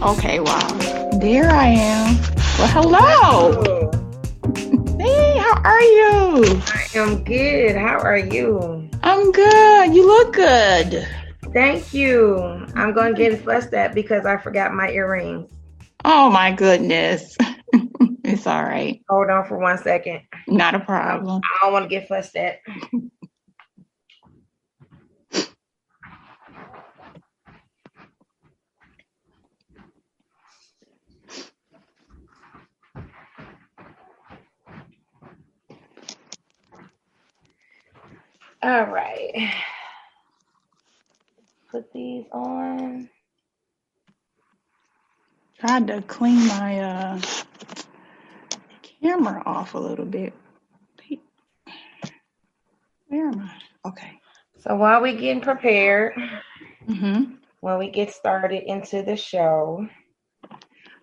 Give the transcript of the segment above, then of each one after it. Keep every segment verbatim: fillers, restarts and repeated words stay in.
Okay, wow. There I am. Well, hello. hello. Hey, how are you? I am good. How are you? I'm good. You look good. Thank you. I'm going to get fussed at because I forgot my earrings. Oh, my goodness. It's all right. Hold on for one second. Not a problem. I don't want to get fussed at. All right. Put these on. Tried to clean my uh, camera off a little bit. Where am I? Okay. So while we're getting prepared, mm-hmm. when we get started into the show,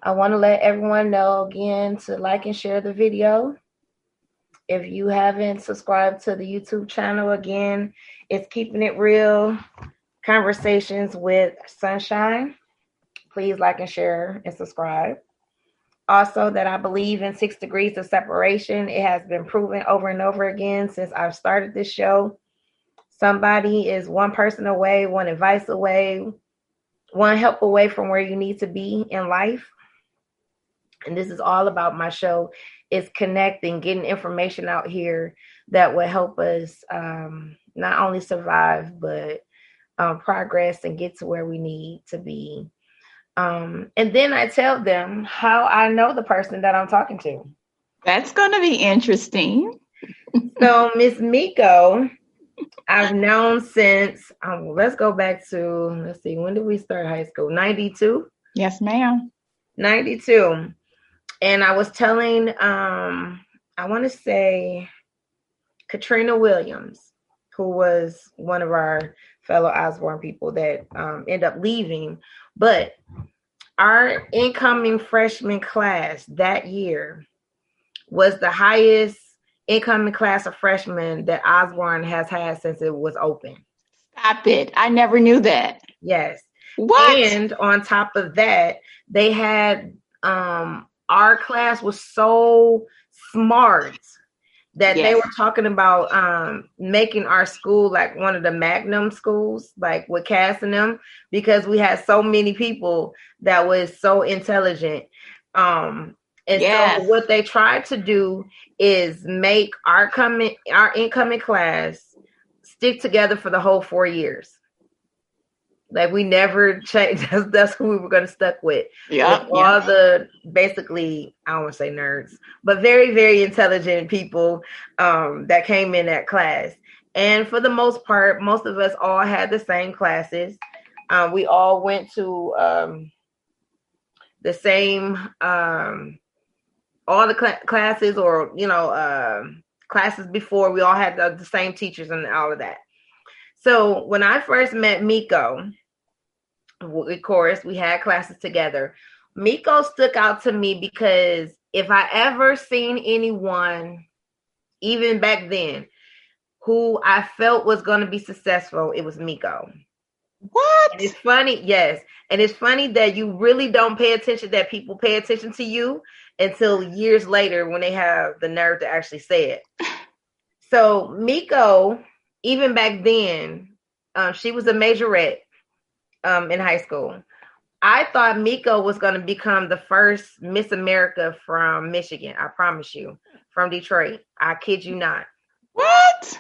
I want to let everyone know again to like and share the video. If you haven't subscribed to the YouTube channel, again, it's Keeping It Real, Conversations with Sunshine. Please like and share and subscribe. Also, that I believe in six degrees of separation. It has been proven over and over again since I've started this show. Somebody is one person away, one advice away, one help away from where you need to be in life. And this is all about my show. It's connecting, getting information out here that will help us um, not only survive, but um, progress and get to where we need to be. Um, and then I tell them how I know the person that I'm talking to. That's going to be interesting. So Miss Miko, I've known since, um, let's go back to, let's see, when did we start high school? ninety-two? Yes, ma'am. ninety-two. And I was telling, um, I want to say, Katrina Williams, who was one of our fellow Osborne people that um, end up leaving. But our incoming freshman class that year was the highest incoming class of freshmen that Osborne has had since it was open. Stop it. I never knew that. Yes. What? And on top of that, they had... Um, Our class was so smart that yes. they were talking about um, making our school like one of the Magnum schools, like with Cass and them, because we had so many people that was so intelligent. Um, and yes. so what they tried to do is make our coming, our incoming class stick together for the whole four years. Like we never changed. That's, that's who we were going to stuck with. Yeah, with all yeah. the basically, I don't want to say nerds, but very, very intelligent people um, that came in that class. And for the most part, most of us all had the same classes. Um, we all went to um, the same, um, all the cl- classes or, you know, uh, classes before. We all had the, the same teachers and all of that. So when I first met Miko, of course, we had classes together. Miko stuck out to me because if I ever seen anyone, even back then, who I felt was going to be successful, it was Miko. What? And it's funny. Yes. And it's funny that you really don't pay attention, that people pay attention to you until years later when they have the nerve to actually say it. So Miko... Even back then, um, she was a majorette um, in high school. I thought Miko was going to become the first Miss America from Michigan. I promise you, from Detroit. I kid you not. What?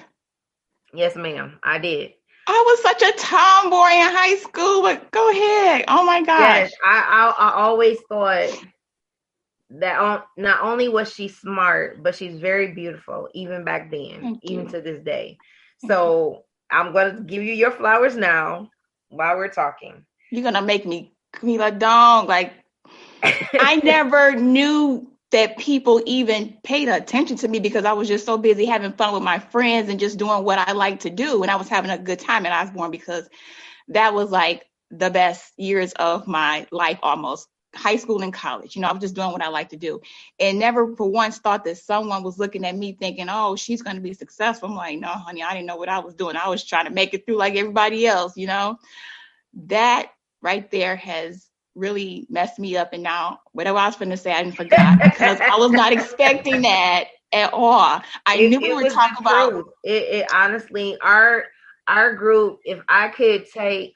Yes, ma'am. I did. I was such a tomboy in high school, but go ahead. Oh my gosh. Yes, I, I, I always thought that on, not only was she smart, but she's very beautiful, even back then, Thank even you. to this day. So I'm going to give you your flowers now while we're talking. You're going to make me Camila Dong. Like, I never knew that people even paid attention to me because I was just so busy having fun with my friends and just doing what I like to do. And I was having a good time at Osborne because that was like the best years of my life, almost high school and college. You know, I was just doing what I like to do and never for once thought that someone was looking at me thinking, oh, she's going to be successful. I'm like, no, honey, I didn't know what I was doing. I was trying to make it through like everybody else, you know. That right there has really messed me up. And now whatever I was going to say, I forgot because I was not expecting that at all. I it, knew we were talking about it, it. Honestly, our our group, if I could take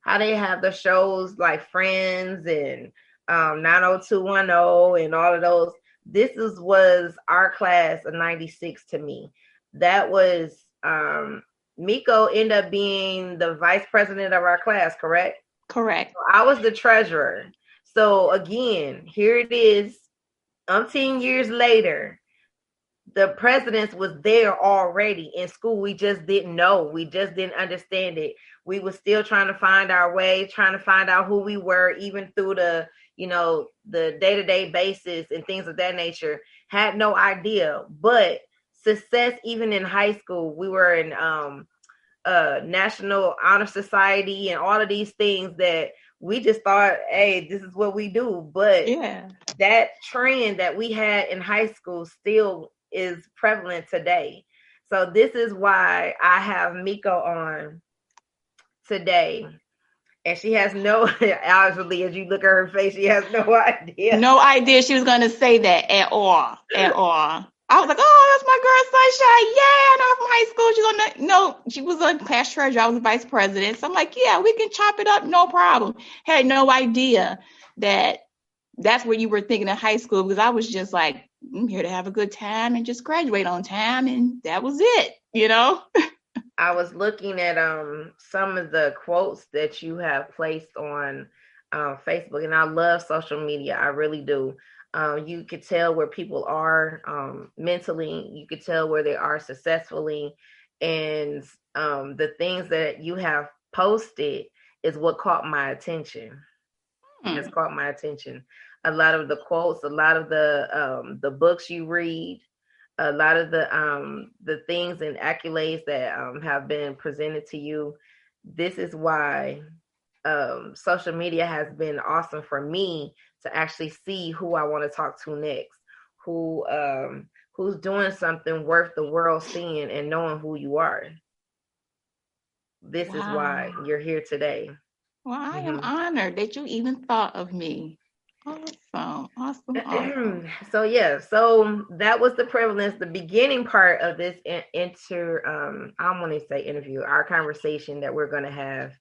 how they have the shows like Friends and um, nine oh two one oh and all of those, this is was our class of ninety-six to me. That was um, Miko ended up being the vice president of our class, correct? Correct. So I was the treasurer. So again, here it is, umpteen years later, the presidents was there already in school. We just didn't know. We just didn't understand it. We were still trying to find our way, trying to find out who we were, even through the, you know, the day-to-day basis and things of that nature. Had no idea. But success, even in high school, we were in um, uh, National Honor Society and all of these things that we just thought, hey, this is what we do. But yeah, that trend that we had in high school still is prevalent today. So this is why I have Miko on today. And she has no, obviously, as you look at her face, she has no idea. No idea she was going to say that at all, at all. I was like, oh, that's my girl, Sunshine. Yeah, I know from high school. She's going to, no, she was a class treasurer. I was a vice president. So I'm like, yeah, we can chop it up. No problem. Had no idea that that's what you were thinking in high school, because I was just like, I'm here to have a good time and just graduate on time. And that was it, you know? I was looking at um some of the quotes that you have placed on uh, Facebook, and I love social media. I really do. Uh, you could tell where people are um, mentally. You could tell where they are successfully. And um, the things that you have posted is what caught my attention. Mm. It's caught my attention. A lot of the quotes, a lot of the um, the books you read, a lot of the um, the things and accolades that um, have been presented to you. This is why um, social media has been awesome for me, to actually see who I want to talk to next, who um, who's doing something worth the world seeing and knowing who you are. This wow. is why you're here today. Well, I mm-hmm. am honored that you even thought of me. Awesome, awesome, awesome. So yeah, so that was the prevalence, the beginning part of this in- inter, um, I want to say interview, our conversation that we're going to have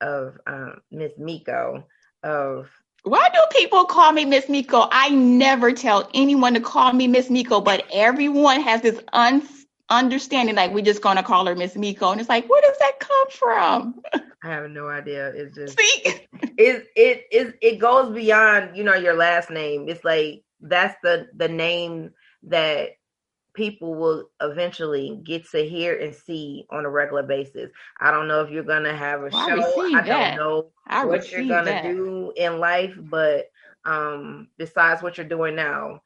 of um, Miss Miko of... Why do people call me Miss Miko? I never tell anyone to call me Miss Miko, but everyone has this un- understanding, like, we're just going to call her Miss Miko. And it's like, where does that come from? I have no idea. It's just, it, it, it, it, it goes beyond, you know, your last name. It's like, that's the, the name that people will eventually get to hear and see on a regular basis. I don't know if you're going to have a well, show. I, I don't that. know I what you're going to do in life, but um, besides what you're doing now,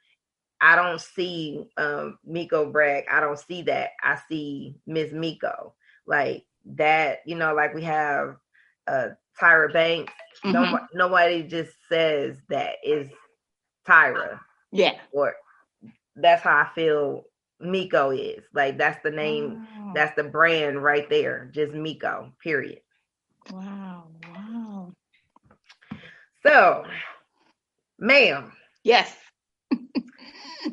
I don't see um, Miko Bragg. I don't see that. I see Miz Miko. Like that, you know, like we have uh, Tyra Banks. Mm-hmm. No, nobody just says that is Tyra. Yeah. Or that's how I feel Miko is. Like, that's the name, wow. that's the brand right there. Just Miko, period. Wow, wow. So, ma'am. Yes.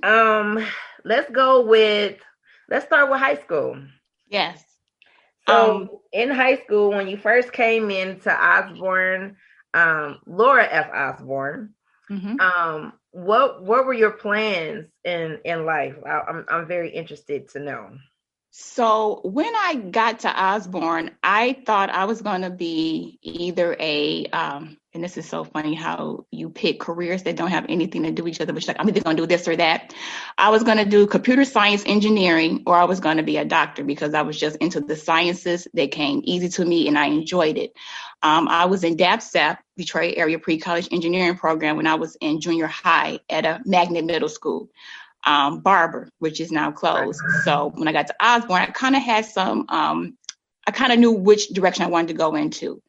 um, let's go with, let's start with high school. Yes. So, um, in high school, when you first came into Osborne, um, Laura F Osborne, mm-hmm. um, what what were your plans in, in life? I, I'm I'm very interested to know. So when I got to Osborne, I thought I was going to be either a, um, and this is so funny how you pick careers that don't have anything to do with each other, but like, I'm either going to do this or that. I was going to do computer science engineering, or I was going to be a doctor, because I was just into the sciences. They came easy to me and I enjoyed it. Um, I was in DAPCEP, Detroit Area Pre-College Engineering Program, when I was in junior high at a magnet middle school. Um, Barber, which is now closed. So when I got to Osborne, I kind of had some, um, I kind of knew which direction I wanted to go into.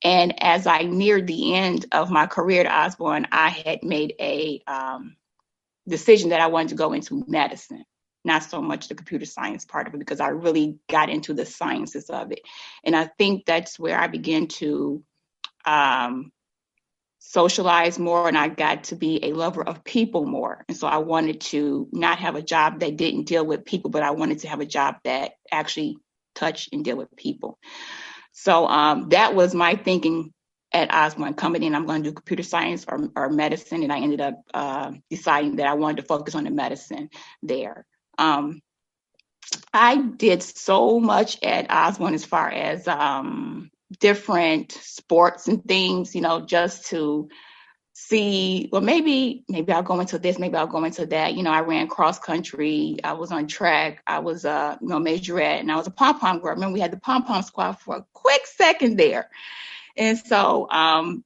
And as I neared the end of my career at Osborne, I had made a um, decision that I wanted to go into medicine, not so much the computer science part of it, because I really got into the sciences of it. And I think that's where I began to um, socialize more, and I got to be a lover of people more. And so I wanted to not have a job that didn't deal with people, but I wanted to have a job that actually touched and deal with people. So um, that was my thinking at Osborne, coming in, I'm going to do computer science or, or medicine. And I ended up uh, deciding that I wanted to focus on the medicine there. Um, I did so much at Osborne as far as um, different sports and things, you know, just to see, well, maybe, maybe I'll go into this, maybe I'll go into that. You know, I ran cross country, I was on track, I was a, you know, majorette, and I was a pom-pom girl. I remember we had the pom-pom squad for a quick second there. And so um,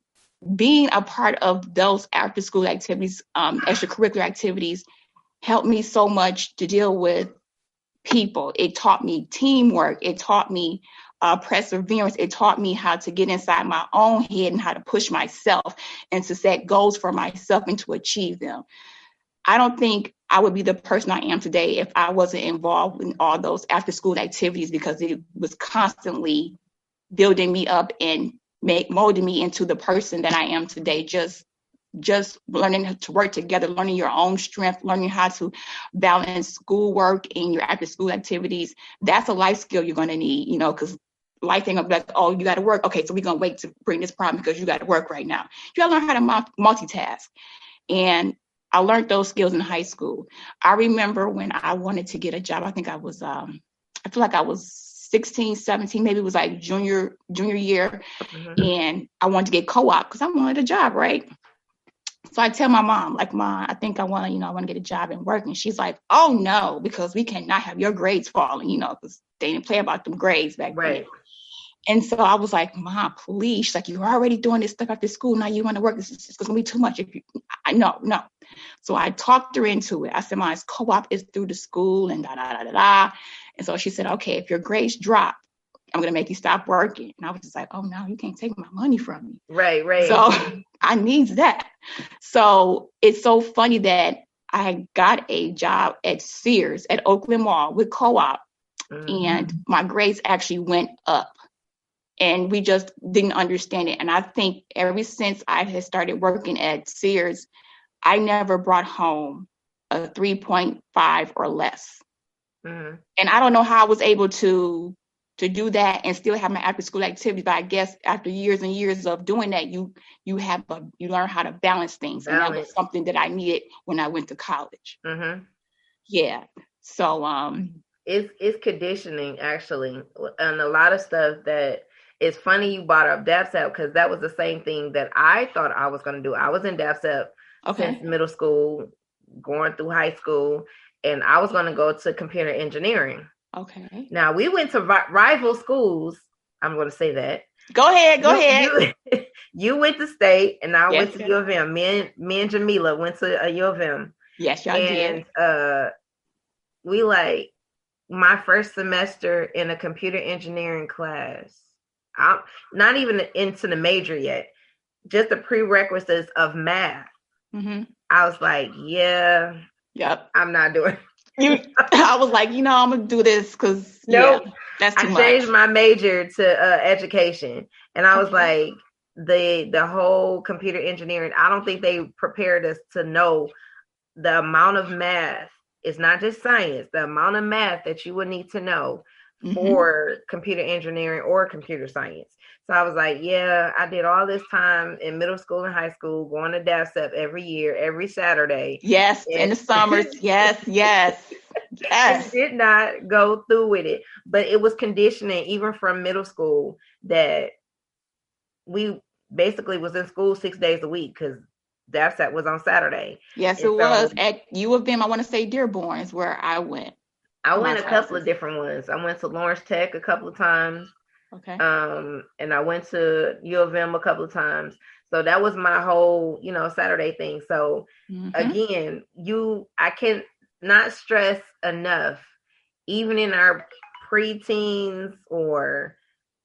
being a part of those after school activities, um, extracurricular activities, helped me so much to deal with people. It taught me teamwork. It taught me uh, perseverance. It taught me how to get inside my own head and how to push myself and to set goals for myself and to achieve them. I don't think I would be the person I am today if I wasn't involved in all those after school activities, because it was constantly building me up and Make, molded me into the person that I am today. Just, just learning to work together, learning your own strength, learning how to balance schoolwork and your after-school activities. That's a life skill you're going to need, you know, because life ain't gonna be like, oh, you got to work. Okay, so we're gonna wait to bring this problem because you got to work right now. You got to learn how to multitask, and I learned those skills in high school. I remember when I wanted to get a job. I think I was, um, I feel like I was. sixteen, seventeen, maybe it was like junior junior year. Mm-hmm. And I wanted to get co-op because I wanted a job, right? So I tell my mom, like, Mom, I think I want to, you know, I want to get a job and work. And she's like, oh, no, because we cannot have your grades falling, you know, because they didn't play about them grades back right. then. And so I was like, Mom, please. She's like, you're already doing this stuff after school. Now you want to work. This is going to be too much. If you, I No, no. So I talked her into it. I said, Mom, it's co-op, is through the school and da, da, da, da, da. And so she said, okay, if your grades drop, I'm going to make you stop working. And I was just like, oh, no, you can't take my money from me. Right, right. So I need that. So it's so funny that I got a job at Sears at Oakland Mall with co-op. Mm. And my grades actually went up. And we just didn't understand it. And I think ever since I had started working at Sears, I never brought home a three point five or less. Mm-hmm. And I don't know how I was able to to do that and still have my after school activities. But I guess after years and years of doing that, you you have a, you learn how to balance things. Balance. And that was something that I needed when I went to college. Mm-hmm. Yeah. So um, it's it's conditioning, actually, and a lot of stuff that. It's funny you brought up DAPCEP, because that was the same thing that I thought I was going to do. I was in DAPCEP okay. since middle school, going through high school, and I was going to go to computer engineering. Okay. Now, we went to ri- rival schools. I'm going to say that. Go ahead. Go you, ahead. You, you went to State, and I yes, went to sure. U of M. Me and, me and Jamila went to uh, U of M. Yes, y'all and, did. And uh, we, like, my first semester in a computer engineering class, I'm not even into the major yet, just the prerequisites of math. Mm-hmm. I was like, yeah, yep. I'm not doing it. I was like, you know, I'm going to do this because nope. yeah, that's too I much. I changed my major to uh, education. And I was mm-hmm. like, the the whole computer engineering, I don't think they prepared us to know the amount of math. It's not just science, the amount of math that you would need to know for mm-hmm. computer engineering or computer science. So I was like, yeah, I did all this time in middle school and high school, going to DAPCEP every year, every Saturday. Yes, and- in the summers. Yes, yes, yes. I did not go through with it. But it was conditioning even from middle school that we basically was in school six days a week because DAPCEP was on Saturday. Yes, and it so- was. At U of M, I want to say Dearborn is where I went. I went a couple of different ones. I went to Lawrence Tech a couple of times. Okay. Um, and I went to U of M a couple of times. So that was my whole, you know, Saturday thing. So mm-hmm. again, you, I can not stress enough, even in our preteens or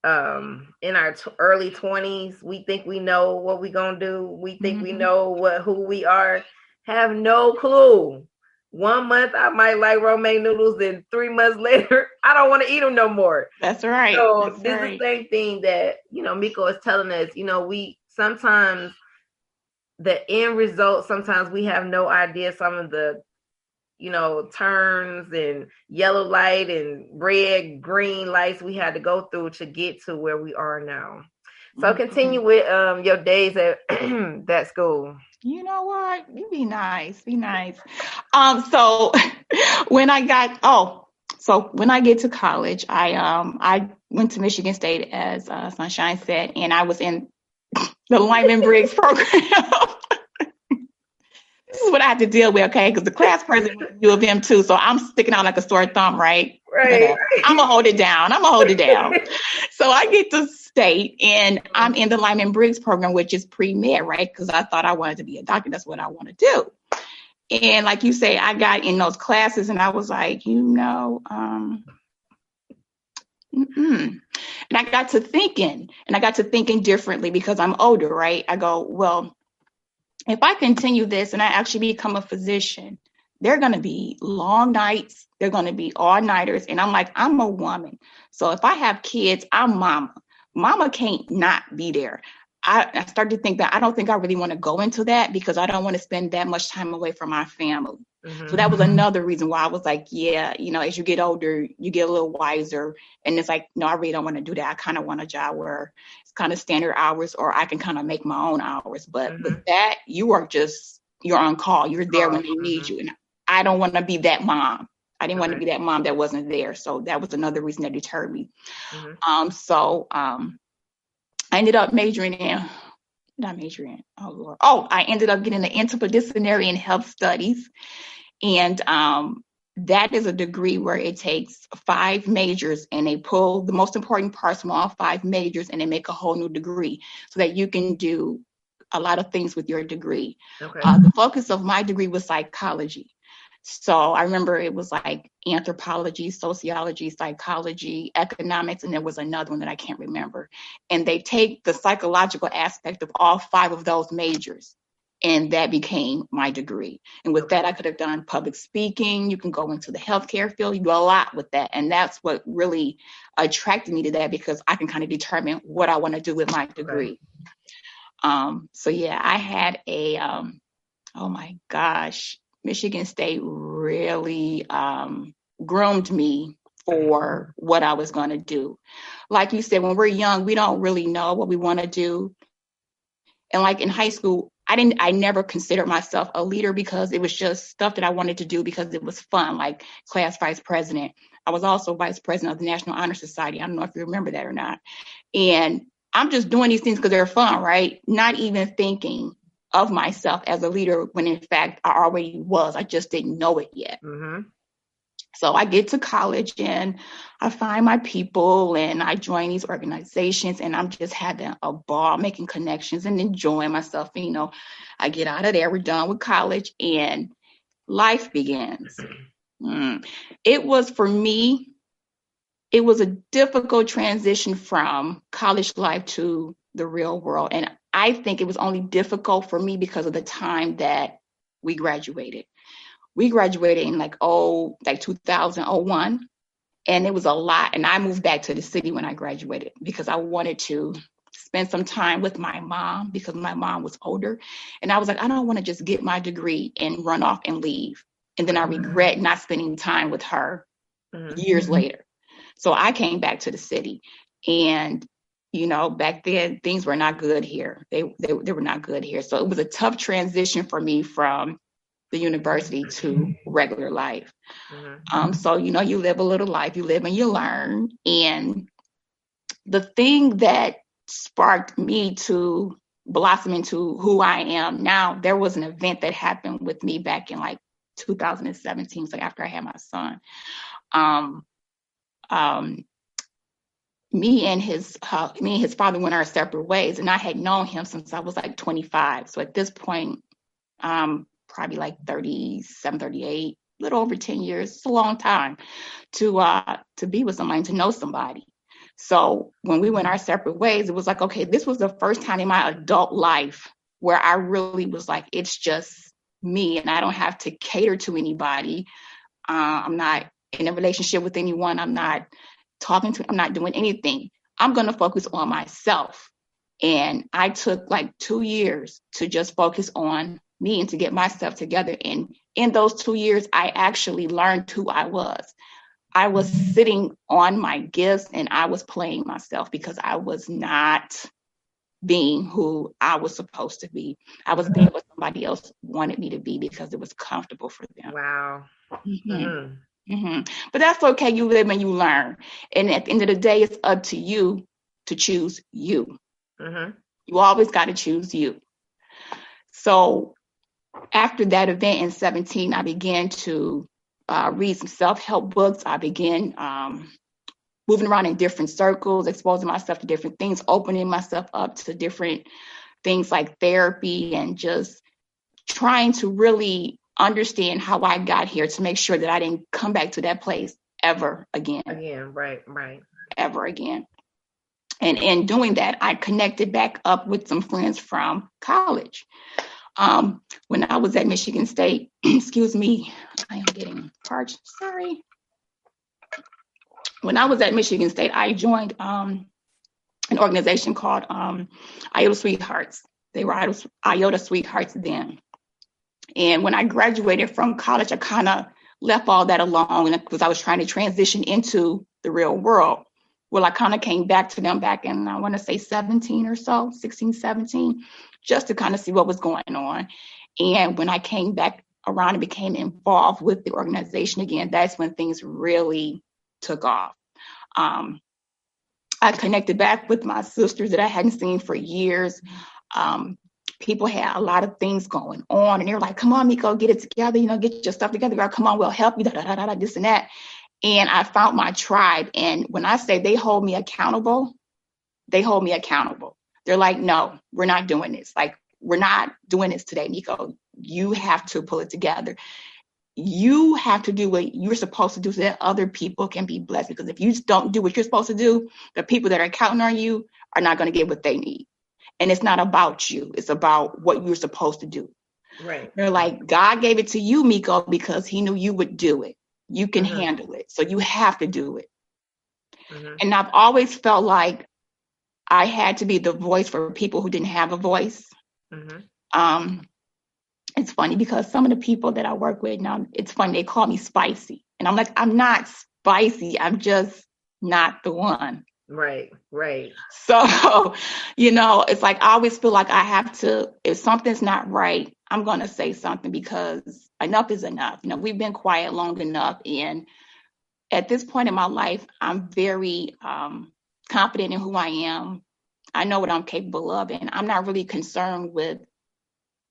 um, in our t- early twenties, we think we know what we're going to do. We think mm-hmm. we know what who we are. Have no clue. One month I might like romaine noodles, and three months later I don't want to eat them no more. That's right. So that's this right. is the same thing that, you know, Miko is telling us. You know, we sometimes the end result, sometimes we have no idea some of the, you know, turns and yellow light and red, green lights we had to go through to get to where we are now. So mm-hmm. continue with um, your days at that school. You know what? You be nice. Be nice. Um, so when I got, oh, so when I get to college, I um I went to Michigan State, as uh, Sunshine said, and I was in the Lyman Briggs program. This is what I had to deal with, okay? Because the class president was U of M too, so I'm sticking out like a sore thumb, right? Right. I'm gonna hold it down. I'm gonna hold it down. So I get to state, and I'm in the Lyman Briggs program, which is pre-med, right? Because I thought I wanted to be a doctor. That's what I want to do. And like you say, I got in those classes, and I was like, you know, um, mm-mm. And I got to thinking, and I got to thinking differently because I'm older, right? I go, well, if I continue this and I actually become a physician, they're going to be long nights. They're going to be all nighters. And I'm like, I'm a woman. So if I have kids, I'm mama. Mama can't not be there. I, I started to think that I don't think I really want to go into that because I don't want to spend that much time away from my family. Mm-hmm. So that was another reason why I was like, yeah, you know, as you get older, you get a little wiser. And it's like, no, I really don't want to do that. I kind of want a job where it's kind of standard hours or I can kind of make my own hours. But mm-hmm. with that, you are just, you're on call. You're there oh, when they mm-hmm. need you. And I don't want to be that mom. I didn't okay. want to be that mom that wasn't there. So that was another reason that deterred me. Mm-hmm. Um, so um, I ended up majoring in, what did I major in? Oh, Lord. Oh, I ended up getting an interdisciplinary in health studies. And um, that is a degree where it takes five majors and they pull the most important parts from all five majors and they make a whole new degree so that you can do a lot of things with your degree. Okay. Uh, the focus of my degree was psychology. So I remember it was like anthropology, sociology, psychology, economics, and there was another one that I can't remember. And they take the psychological aspect of all five of those majors. And that became my degree. And with that, I could have done public speaking. You can go into the healthcare field. You do a lot with that. And that's what really attracted me to that because I can kind of determine what I want to do with my degree. Um, so, yeah, I had a, um, oh, my gosh. Michigan State really um, groomed me for what I was going to do. Like you said, when we're young, we don't really know what we want to do. And like in high school, I didn't, I never considered myself a leader because it was just stuff that I wanted to do because it was fun, like class vice president. I was also vice president of the National Honor Society. I don't know if you remember that or not. And I'm just doing these things because they're fun, right? Not even thinking of myself as a leader when in fact I already was. I just didn't know it yet. Mm-hmm. So I get to college and I find my people and I join these organizations and I'm just having a ball, making connections and enjoying myself. And, you know, I get out of there, we're done with college and life begins. Mm. It was, for me, it was a difficult transition from college life to the real world. And I think it was only difficult for me because of the time that we graduated. We graduated in like, oh, like two thousand one. And it was a lot. And I moved back to the city when I graduated because I wanted to spend some time with my mom because my mom was older. And I was like, I don't want to just get my degree and run off and leave. And then I regret not spending time with her mm-hmm. years later. So I came back to the city and you know, back then things were not good here. They, they they were not good here. So it was a tough transition for me from the university to regular life. Mm-hmm. Um, so, you know, you live a little life, you live and you learn. And the thing that sparked me to blossom into who I am now, there was an event that happened with me back in like two thousand seventeen. So after I had my son, um, um, Me and his uh, me and his father went our separate ways, and I had known him since I was like twenty-five. So at this point, um, probably like thirty-seven, thirty-eight, a little over ten years. It's a long time to uh, to be with somebody, to know somebody. So when we went our separate ways, it was like, okay, this was the first time in my adult life where I really was like, it's just me, and I don't have to cater to anybody. Uh, I'm not in a relationship with anyone. I'm not. talking to, I'm not doing anything. I'm going to focus on myself. And I took like two years to just focus on me and to get myself together. And in those two years, I actually learned who I was. I was sitting on my gifts and I was playing myself because I was not being who I was supposed to be. I was being what somebody else wanted me to be because it was comfortable for them. Wow. Mm-hmm. Mm-hmm. Mm-hmm. But that's okay. You live and you learn. And at the end of the day, it's up to you to choose you. Mm-hmm. You always got to choose you. So after that event in seventeen, I began to uh, read some self-help books. I began um, moving around in different circles, exposing myself to different things, opening myself up to different things like therapy, and just trying to really understand how I got here to make sure that I didn't come back to that place ever again. Again, right, right. Ever again. And in doing that, I connected back up with some friends from college. Um, when I was at Michigan State, excuse me, I am getting parched, sorry. When I was at Michigan State, I joined um, an organization called um, IOTA Sweethearts. They were IOTA, IOTA Sweethearts then. And when I graduated from college, I kind of left all that alone because I was trying to transition into the real world. Well, I kind of came back to them back in, I want to say seventeen or so, sixteen, seventeen, just to kind of see what was going on. And when I came back around and became involved with the organization again, that's when things really took off. Um, I connected back with my sisters that I hadn't seen for years. Um, people had a lot of things going on and they were like, come on, Miko, get it together, you know, get your stuff together, girl, come on, we'll help you, da da da da, this and that. And I found my tribe. And when I say they hold me accountable, they hold me accountable. They're like, no, we're not doing this. Like, we're not doing this today, Miko. You have to pull it together. You have to do what you're supposed to do so that other people can be blessed. Because if you don't do what you're supposed to do, the people that are counting on you are not going to get what they need. And it's not about you. It's about what you're supposed to do. Right. They're like, God gave it to you, Miko, because he knew you would do it. You can mm-hmm. handle it. So you have to do it. Mm-hmm. And I've always felt like I had to be the voice for people who didn't have a voice. Mm-hmm. Um, it's funny because some of the people that I work with now, it's funny, they call me spicy. And I'm like, I'm not spicy. I'm just not the one. Right, right. So, you know, it's like I always feel like I have to, if something's not right, I'm going to say something because enough is enough. You know, we've been quiet long enough. And at this point in my life, I'm very um, confident in who I am. I know what I'm capable of. And I'm not really concerned with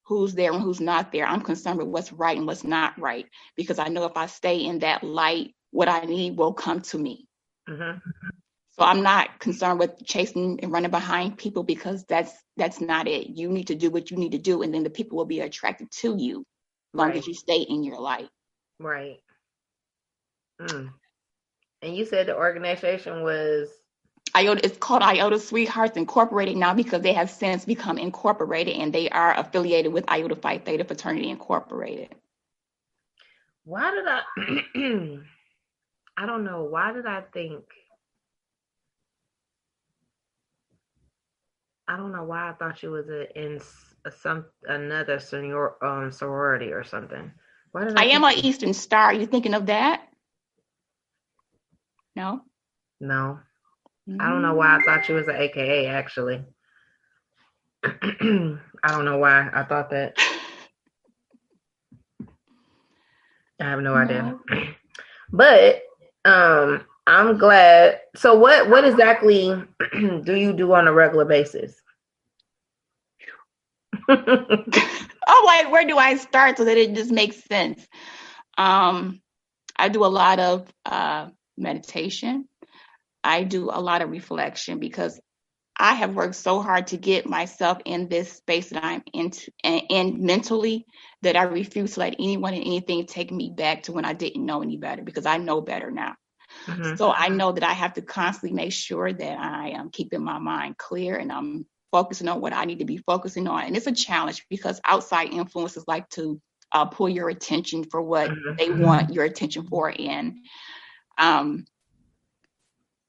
who's there and who's not there. I'm concerned with what's right and what's not right, because I know if I stay in that light, what I need will come to me. Mm-hmm. So I'm not concerned with chasing and running behind people because that's that's not it. You need to do what you need to do, and then the people will be attracted to you as long right. as you stay in your light. Right. Mm. And you said the organization was IOTA. It's called IOTA Sweethearts Incorporated now because they have since become incorporated, and they are affiliated with IOTA Phi Theta Fraternity Incorporated. Why did I? I don't know. Why did I think? I don't know why I thought you was a, in a, some another senior, um, sorority or something. Why did I, I am an Eastern Star. Are you thinking of that? No? No. Mm. I don't know why I thought you was an A K A, actually. I don't know why I thought that. I have no, no. idea. But um, I'm glad. So what, what exactly do you do on a regular basis? Oh, like, where do I start so that it just makes sense? Um, I do a lot of uh, meditation. I do a lot of reflection because I have worked so hard to get myself in this space that I'm in, in mentally, that I refuse to let anyone and anything take me back to when I didn't know any better, because I know better now. Mm-hmm. So I know that I have to constantly make sure that I am keeping my mind clear and I'm focusing on what I need to be focusing on. And it's a challenge because outside influences like to uh, pull your attention for what mm-hmm. they want your attention for. And um,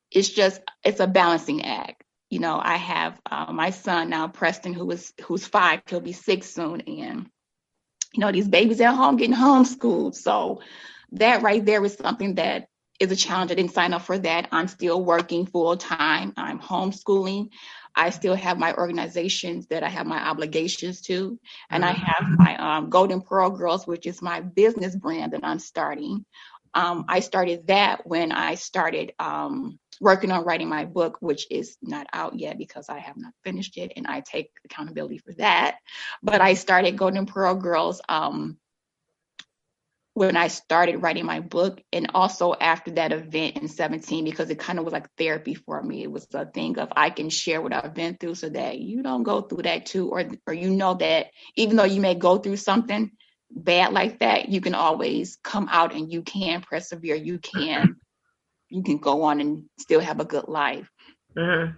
it's just, it's a balancing act. you know, I have uh, my son now, Preston, who is who's five, he'll be six soon. And, you know, these babies at home getting homeschooled. So that right there is something that is a challenge. I didn't sign up for that. I'm still working full time. I'm homeschooling. I still have my organizations that I have my obligations to. And I have my um, Golden Pearl Girls, which is my business brand that I'm starting. Um, I started that when I started um, working on writing my book, which is not out yet because I have not finished it. And I take accountability for that. But I started Golden Pearl Girls um, when I started writing my book. And also after that event in seventeen, because it kind of was like therapy for me. It was a thing of I can share what I've been through so that you don't go through that too. Or, or you know that even though you may go through something bad like that, you can always come out and you can persevere. You can, you can go on and still have a good life. Mm-hmm.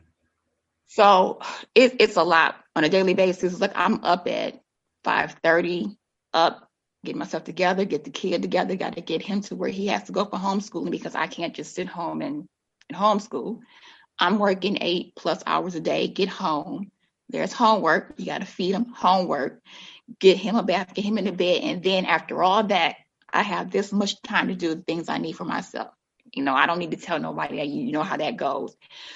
So it, it's a lot on a daily basis. Like I'm up at five thirty, up, get myself together, get the kid together, got to get him to where he has to go for homeschooling because I can't just sit home and, and homeschool. I'm working eight plus hours a day, get home. There's homework. You got to feed him homework, get him a bath, get him in the bed. And then after all that, I have this much time to do the things I need for myself. You know, I don't need to tell nobody that, you know how that goes.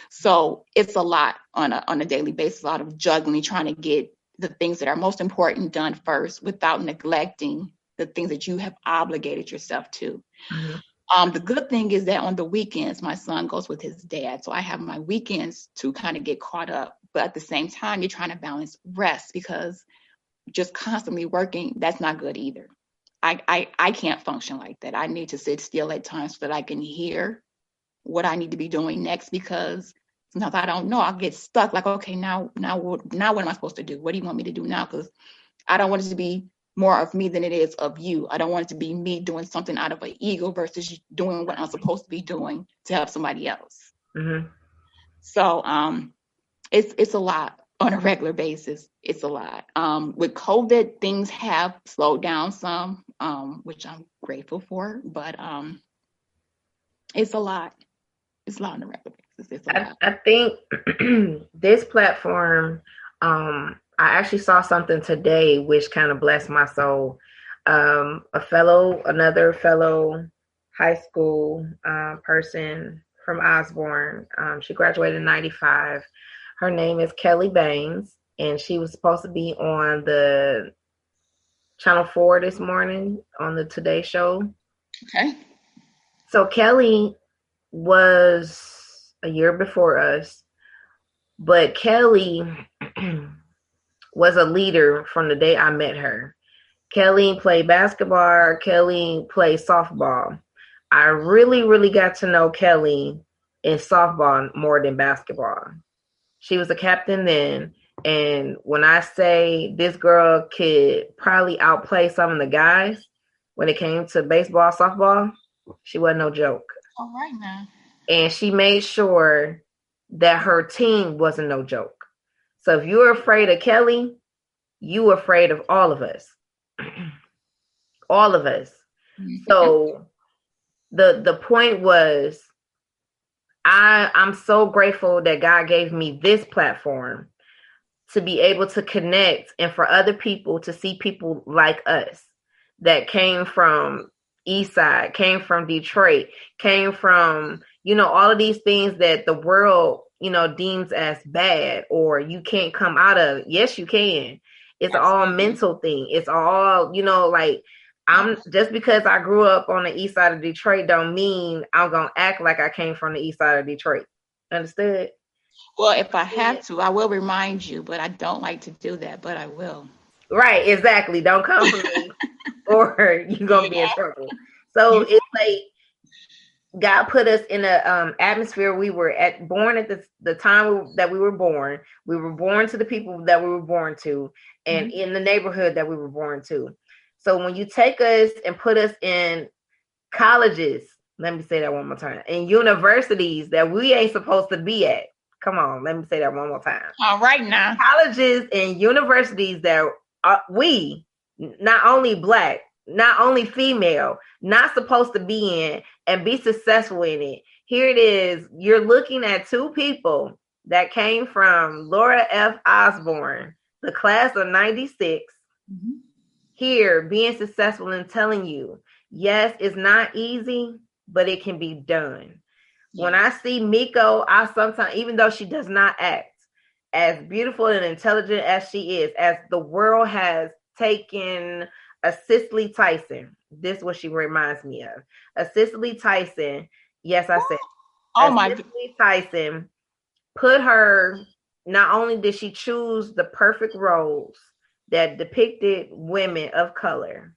So it's a lot on a, on a daily basis, a lot of juggling, trying to get the things that are most important done first without neglecting the things that you have obligated yourself to. Mm-hmm. Um, the good thing is that on the weekends, my son goes with his dad. So I have my weekends to kind of get caught up. But at the same time, you're trying to balance rest because just constantly working, that's not good either. I, I I can't function like that. I need to sit still at times so that I can hear what I need to be doing next, because sometimes I don't know. I'll get stuck like, okay, now, now, what, now what am I supposed to do? What do you want me to do now? Because I don't want it to be more of me than it is of you. I don't want it to be me doing something out of an ego versus doing what I'm supposed to be doing to help somebody else. Mm-hmm. So um, it's it's a lot. On a regular basis, it's a lot. Um, with COVID, things have slowed down some, um, which I'm grateful for, but um, it's a lot. It's a lot on a regular basis. It's a lot. I, I think this platform, um, I actually saw something today which kind of blessed my soul. Um, a fellow, another fellow high school uh, person from Osborne, um, she graduated in ninety-five. Her name is Kelly Baines, and she was supposed to be on the Channel four this morning on the Today Show. Okay. So Kelly was a year before us, but Kelly was a leader from the day I met her. Kelly played basketball. Kelly played softball. I really, really got to know Kelly in softball more than basketball. She was a captain then, and when I say this girl could probably outplay some of the guys when it came to baseball, softball, she wasn't no joke. All right, now. And she made sure that her team wasn't no joke. So if you're afraid of Kelly, you're afraid of all of us. All of us. So the the point was, I, I'm so grateful that God gave me this platform to be able to connect and for other people to see people like us that came from Eastside, came from Detroit, came from, you know, all of these things that the world, you know, deems as bad or you can't come out of. Yes, you can. It's all mental thing. It's all, you know, like, I'm just because I grew up on the east side of Detroit don't mean I'm going to act like I came from the east side of Detroit. Understood? Well, if I have to, I will remind you, but I don't like to do that, but I will. Right. Exactly. Don't come for me or you're going to be in trouble. So it's like God put us in a um, atmosphere. We were at born at the, the time that we were born. We were born to the people that we were born to and mm-hmm. in the neighborhood that we were born to. So when you take us and put us in colleges, let me say that one more time, and universities that we ain't supposed to be at. Come on, let me say that one more time. All right now. Colleges and universities that are, we, not only Black, not only female, not supposed to be in and be successful in it. Here it is. You're looking at two people that came from Laura F Osborne, the class of ninety-six. Mm-hmm. Here, being successful in telling you, yes, it's not easy, but it can be done. Yeah. When I see Miko, I sometimes, even though she does not act, as beautiful and intelligent as she is, as the world has taken a Cicely Tyson, this is what she reminds me of. A Cicely Tyson, yes, I said. Oh, my God. Cicely Tyson put her, not only did she choose the perfect roles that depicted women of color,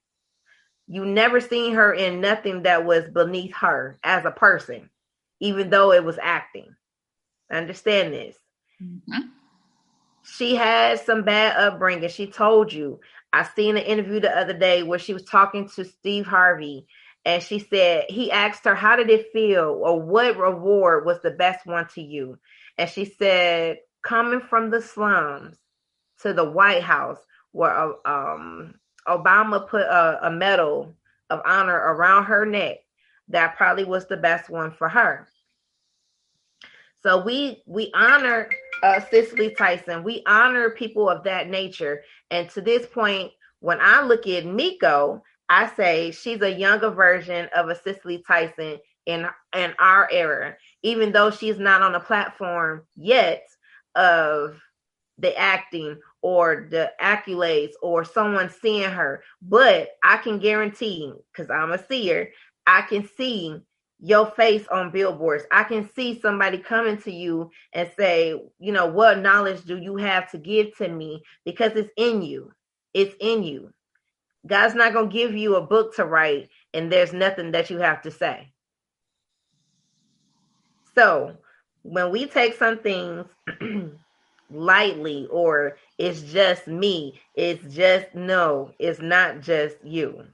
you never seen her in nothing that was beneath her as a person, even though it was acting. Understand this. Mm-hmm. She had some bad upbringing. She told you. I seen an interview the other day where she was talking to Steve Harvey, and she said, he asked her, how did it feel, or what reward was the best one to you? And she said, coming from the slums to the White House, where um, Obama put a, a medal of honor around her neck, that probably was the best one for her. So we we honor uh, Cicely Tyson. We honor people of that nature. And to this point, when I look at Miko, I say she's a younger version of a Cicely Tyson in, in our era, even though she's not on the platform yet of the acting or the accolades or someone seeing her. But I can guarantee, because I'm a seer, I can see your face on billboards. I can see somebody coming to you and say, you know, what knowledge do you have to give to me? Because it's in you. It's in you. God's not going to give you a book to write and there's nothing that you have to say. So when we take some things lightly, or it's just me, it's just, no, it's not just you.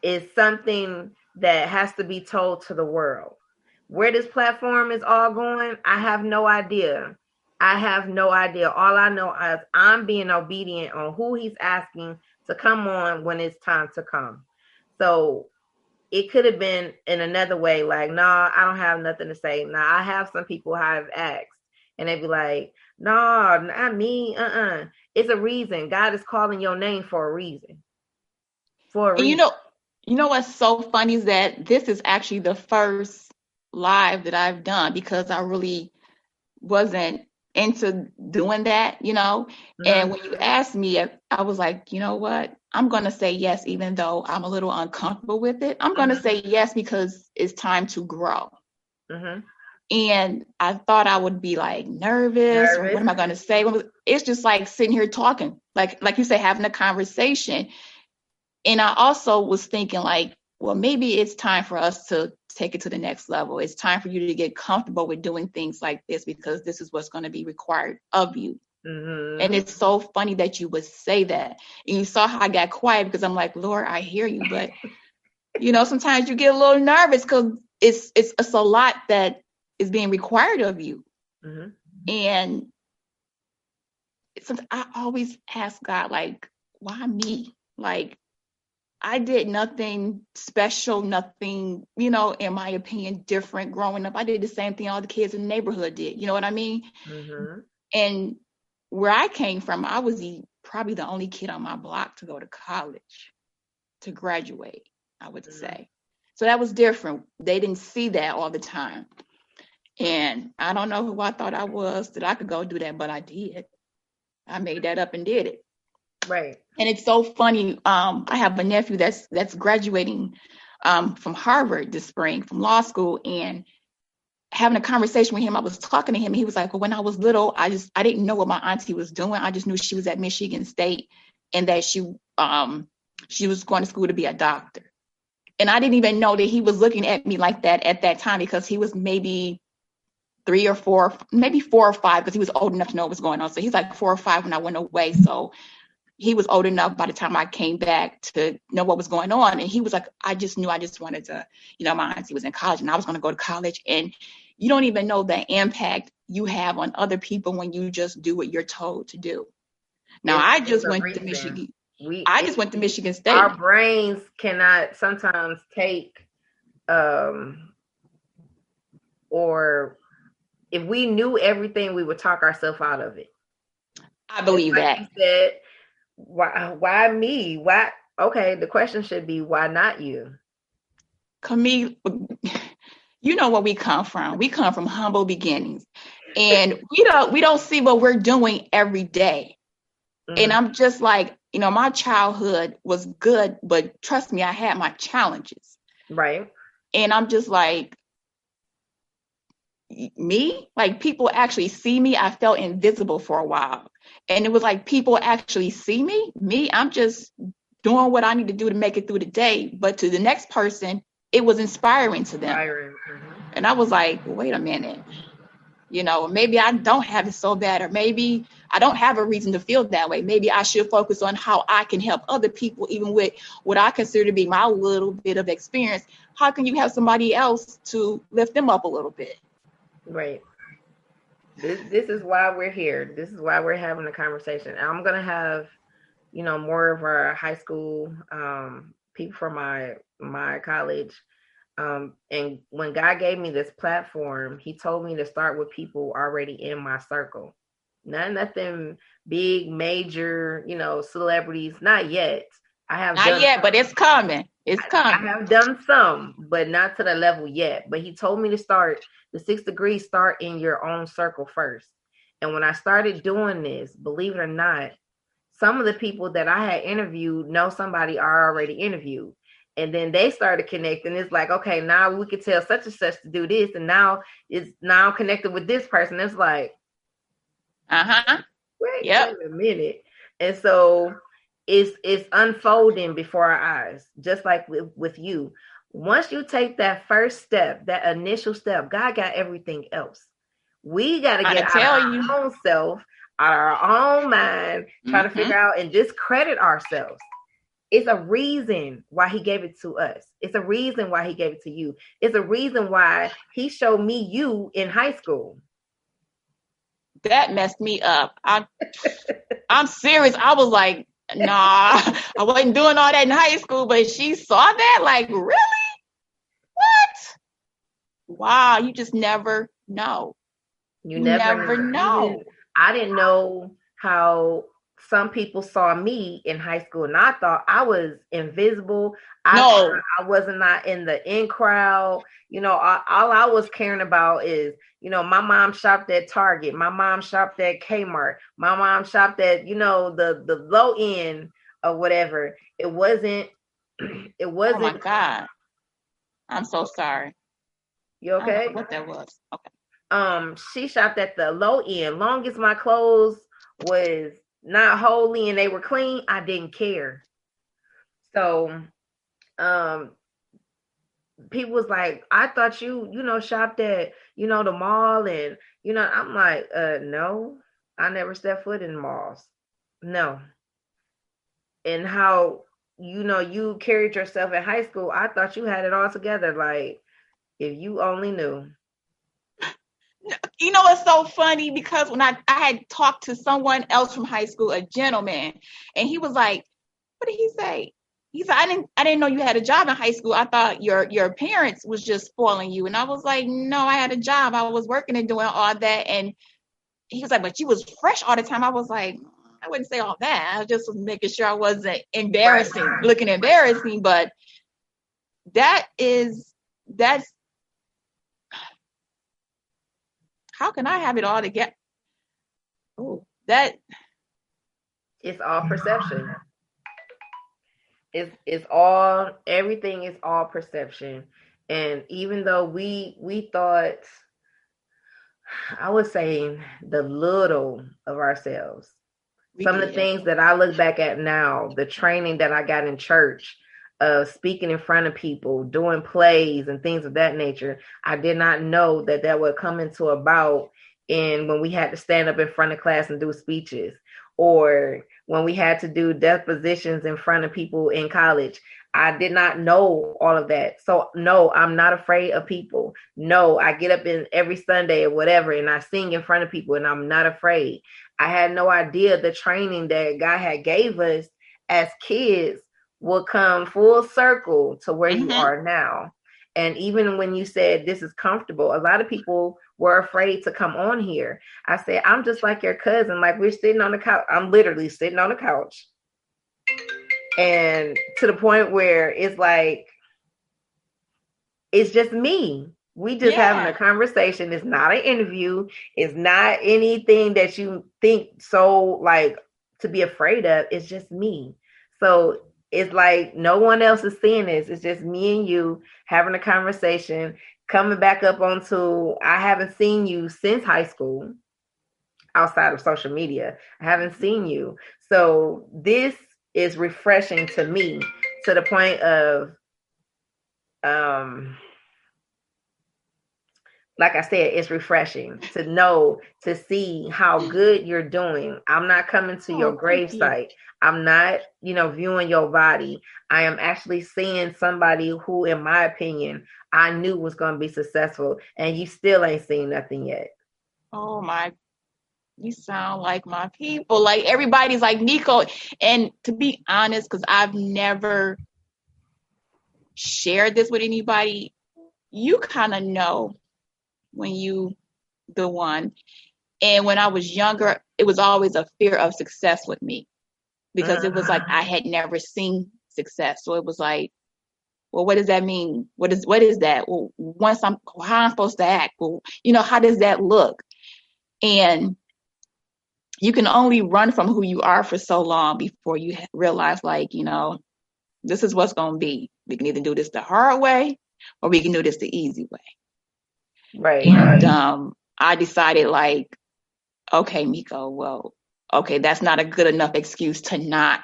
It's something that has to be told to the world. Where this platform is all going, I have no idea. I have no idea. All I know is I'm being obedient on who he's asking to come on when it's time to come. So it could have been in another way, like, no, nah, I don't have nothing to say. Now, nah, I have some people I've asked, and they'd be like, no, nah, not me. Uh-uh. It's a reason. God is calling your name for a reason. For a reason. You know, You know what's so funny is that this is actually the first live that I've done, because I really wasn't into doing that, you know. Mm-hmm. And when you asked me, I was like, you know what? I'm going to say yes, even though I'm a little uncomfortable with it. I'm going to mm-hmm. say yes, because it's time to grow. Mm-hmm. And I thought I would be like nervous. nervous. What am I going to say? It's just like sitting here talking, like like you say, having a conversation. And I also was thinking like, well, maybe it's time for us to take it to the next level. It's time for you to get comfortable with doing things like this, because this is what's going to be required of you. Mm-hmm. And it's so funny that you would say that. And you saw how I got quiet, because I'm like, Lord, I hear you. But, you know, sometimes you get a little nervous, because it's, it's, it's a lot that is being required of you. Mm-hmm. And it's, I always ask God, like, why me? Like, I did nothing special, nothing, you know, in my opinion, different growing up. I did the same thing all the kids in the neighborhood did. You know what I mean? Mm-hmm. And where I came from, I was the, probably the only kid on my block to go to college, to graduate, I would mm-hmm. say. So that was different. They didn't see that all the time. And I don't know who I thought I was that I could go do that, but I did. I made that up and did it. Right. And it's so funny. Um, I have a nephew that's that's graduating um, from Harvard this spring, from law school, and having a conversation with him, I was talking to him, and he was like, well, when I was little, I just I didn't know what my auntie was doing. I just knew she was at Michigan State, and that she um, she was going to school to be a doctor. And I didn't even know that he was looking at me like that at that time, because he was maybe three or four, maybe four or five, because he was old enough to know what was going on. So he's like four or five when I went away. So he was old enough by the time I came back to know what was going on. And he was like, I just knew I just wanted to, you know, my auntie was in college and I was going to go to college. And you don't even know the impact you have on other people when you just do what you're told to do. Now, I just went to Michigan. We, I just went to Michigan State. Our brains cannot sometimes take um, or if we knew everything, we would talk ourselves out of it. I believe like that. You said, why, why me? Why? Okay, the question should be, why not you? Camille, you know where we come from. We come from humble beginnings, and we don't we don't see what we're doing every day. Mm-hmm. And I'm just like, you know, my childhood was good, but trust me, I had my challenges. Right. And I'm just like, me? Like, people actually see me. I felt invisible for a while. And it was like, people actually see me? Me? I'm just doing what I need to do to make it through the day. But to the next person, it was inspiring to them. Inspiring. Mm-hmm. And I was like, wait a minute. You know, maybe I don't have it so bad, or maybe I don't have a reason to feel that way. Maybe I should focus on how I can help other people, even with what I consider to be my little bit of experience. How can you have somebody else to lift them up a little bit? Right. This, this is why we're here. This is why we're having a conversation. I'm going to have, you know, more of our high school um, people from my, my college. Um, and when God gave me this platform, he told me to start with people already in my circle. Not nothing big, major, you know, celebrities. Not yet. I have not done yet, some. But it's coming. It's coming. I, I have done some, but not to the level yet. But he told me to start the six degrees. Start in your own circle first. And when I started doing this, believe it or not, some of the people that I had interviewed know somebody I already interviewed. And then they started connecting. It's like, okay, now we could tell such and such to do this, and now it's now connected with this person. It's like, uh huh. Wait, yep. Wait a minute. And so it's it's unfolding before our eyes, just like with, with you. Once you take that first step, that initial step, God got everything else. We got to get tell out you. Our own self, out our own mind, try mm-hmm. to figure out and just credit ourselves. It's a reason why he gave it to us. It's a reason why he gave it to you. It's a reason why he showed me you in high school. That messed me up. I, I'm serious. I was like, nah, I wasn't doing all that in high school, but she saw that. Like, really? What? Wow. You just never know. You, you never, never know. I didn't know how some people saw me in high school, and I thought I was invisible. I no. I wasn't not in the in crowd. You know, I, all I was caring about is, you know, my mom shopped at Target. My mom shopped at Kmart. My mom shopped at, you know, the, the low end or whatever. It wasn't, it wasn't. Oh my God. I'm so sorry. You okay? I don't know what that was. Okay. Um, she shopped at the low end. Long as my clothes was not holy and they were clean, I didn't care. So um people was like, I thought you you know shopped at, you know, the mall, and you know, I'm like, uh no, I never stepped foot in malls. No. And how, you know, you carried yourself in high school, I thought you had it all together. Like, if you only knew. You know, it's so funny because when I, I had talked to someone else from high school, a gentleman, and he was like, what did he say? He said, I didn't I didn't know you had a job in high school. I thought your your parents was just spoiling you. And I was like, no, I had a job. I was working and doing all that. And he was like, but you was fresh all the time. I was like, I wouldn't say all that. I was just making sure I wasn't embarrassing, looking embarrassing. But that is, that's, how can I have it all together? Oh, that it's all perception. It's it's all everything is all perception. And even though we we thought, I was saying, the little of ourselves. We Some did. Of the things that I look back at now, the training that I got in church of speaking in front of people, doing plays and things of that nature. I did not know that that would come into about in when we had to stand up in front of class and do speeches, or when we had to do depositions in front of people in college. I did not know all of that. So no, I'm not afraid of people. No, I get up in every Sunday or whatever, and I sing in front of people, and I'm not afraid. I had no idea the training that God had gave us as kids will come full circle to where mm-hmm. you are now. And even when you said this is comfortable, a lot of people were afraid to come on here. I said, I'm just like your cousin. Like, we're sitting on the couch. I'm literally sitting on the couch. And to the point where it's like, it's just me. We just yeah. having a conversation. It's not an interview. It's not anything that you think so like to be afraid of. It's just me. So it's like no one else is seeing this. It's just me and you having a conversation, coming back up onto, I haven't seen you since high school outside of social media. I haven't seen you. So this is refreshing to me, to the point of, um, like I said, it's refreshing to know, to see how good you're doing. I'm not coming to oh, your gravesite. You. I'm not, you know, viewing your body. I am actually seeing somebody who, in my opinion, I knew was going to be successful, and you still ain't seen nothing yet. Oh my, you sound like my people. Like, everybody's like, Nico. And to be honest, because I've never shared this with anybody, you kind of know when you the one. And when I was younger, it was always a fear of success with me, because it was like I had never seen success. So it was like, well, what does that mean? What is what is that? Well, once I'm how I'm supposed to act? Well, you know, how does that look? And you can only run from who you are for so long before you realize, like, you know, this is what's going to be. We can either do this the hard way or we can do this the easy way. Right. And um, I decided, like, okay, Miko, well, okay, that's not a good enough excuse to not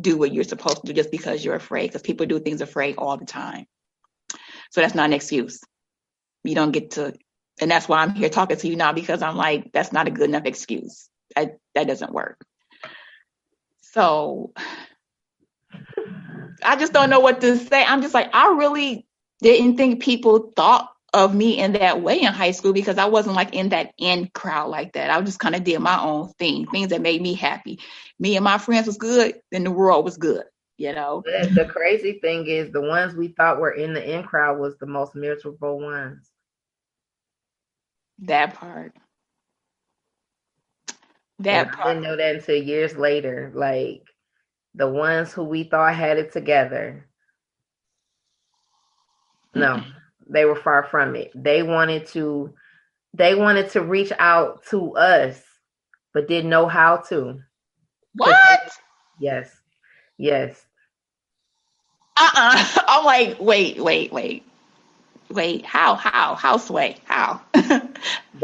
do what you're supposed to do just because you're afraid, because people do things afraid all the time. So that's not an excuse. You don't get to, and that's why I'm here talking to you now, because I'm like, that's not a good enough excuse. I, that doesn't work. So I just don't know what to say. I'm just like, I really didn't think people thought of me in that way in high school, because I wasn't like in that in crowd like that. I just kind of did my own thing, things that made me happy. Me and my friends was good, and the world was good, you know. The crazy thing is, the ones we thought were in the in crowd was the most miserable ones. That part. That part. I didn't know that until years later. Like, the ones who we thought had it together. No. Mm-hmm. They were far from it. They wanted to, they wanted to reach out to us, but didn't know how to. What? They, yes. Yes. Uh-uh. I'm like, wait, wait, wait. Wait, how, how, how, Sway, how? They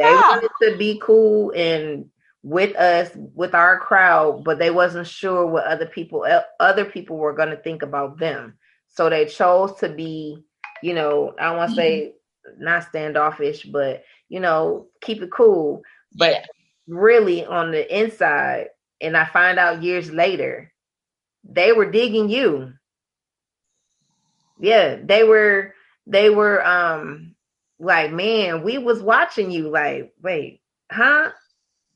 wanted to be cool and with us, with our crowd, but they wasn't sure what other people, other people were going to think about them. So they chose to be, you know, I don't want to say not standoffish, but, you know, keep it cool. But yeah. really on the inside, and I find out years later, they were digging you. Yeah, they were, they were um, like, man, we was watching you like, wait, huh?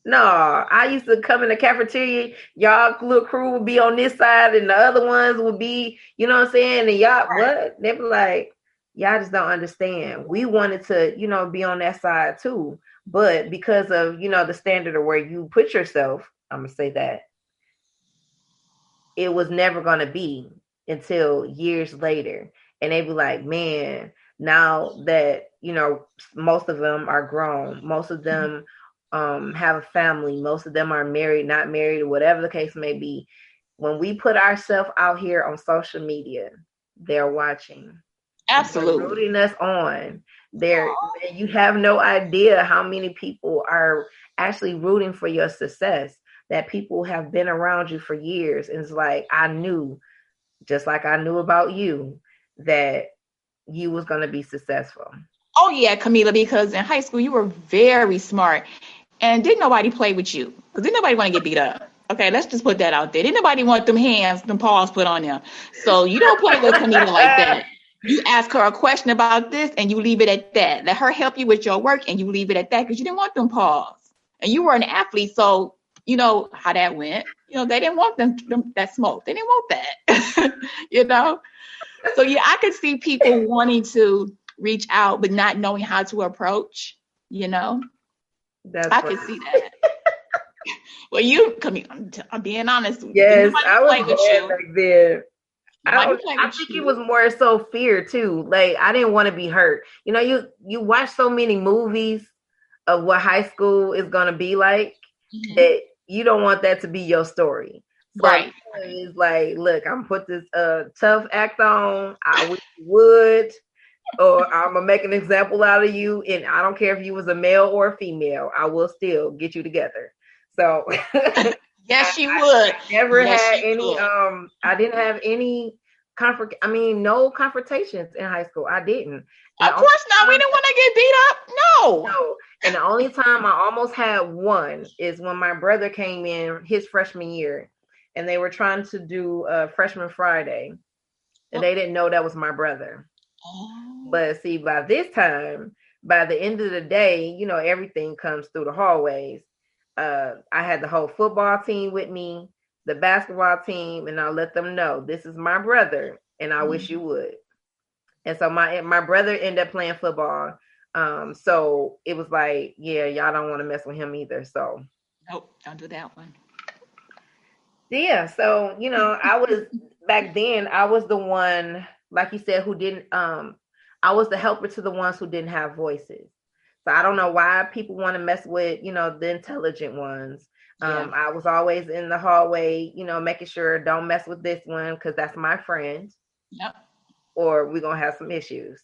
No, I used to come in the cafeteria. Y'all little crew would be on this side and the other ones would be, you know what I'm saying? And y'all, what? They were like, y'all just don't understand. We wanted to, you know, be on that side too, but because of, you know, the standard of where you put yourself, I'm gonna say that it was never gonna be until years later. And they be like, man, now that, you know, most of them are grown, most of them um, have a family, most of them are married, not married, or whatever the case may be. When we put ourselves out here on social media, they're watching. Absolutely. They're rooting us on. There, you have no idea how many people are actually rooting for your success, that people have been around you for years. And it's like, I knew, just like I knew about you, that you was going to be successful. Oh yeah, Camila, because in high school you were very smart and didn't nobody play with you, because didn't nobody want to get beat up. Okay, let's just put that out there. Didn't nobody want them hands, them paws put on them. So you don't play with Camila like that. You ask her a question about this and you leave it at that. Let her help you with your work and you leave it at that, because you didn't want them paws. And you were an athlete, so you know how that went. You know, they didn't want them, them that smoke. They didn't want that, you know? So yeah, I could see people wanting to reach out but not knowing how to approach. you know? That's I could see that. Well, you, come here, I'm, t- I'm being honest. Yes, I was with you. Back then. I, was, I think it was more so fear too. Like, I didn't want to be hurt. You know, you, you watch so many movies of what high school is going to be like, mm-hmm. that you don't want that to be your story. So right. It's like, look, I'm put this uh, tough act on. I wish you would. Or I'm going to make an example out of you. And I don't care if you was a male or a female. I will still get you together. So yes, she would. I, I never yes, had any, would. um, I didn't have any conflict. I mean, no confrontations in high school. I didn't. And of course not. Time, we didn't want to get beat up. No. no. And the only time I almost had one is when my brother came in his freshman year and they were trying to do uh freshman Friday and they didn't know that was my brother. Oh. But see, by this time, by the end of the day, you know, everything comes through the hallways. Uh, I had the whole football team with me, the basketball team, and I let them know, this is my brother, and I mm-hmm. wish you would. And so my my brother ended up playing football. Um, so it was like, yeah, y'all don't want to mess with him either. So nope, don't do that one. Yeah, so, you know, I was, back then, I was the one, like you said, who didn't, um, I was the helper to the ones who didn't have voices. So I don't know why people want to mess with, you know, the intelligent ones. Um, yeah. I was always in the hallway, you know, making sure don't mess with this one because that's my friend. Yep. Or we're going to have some issues.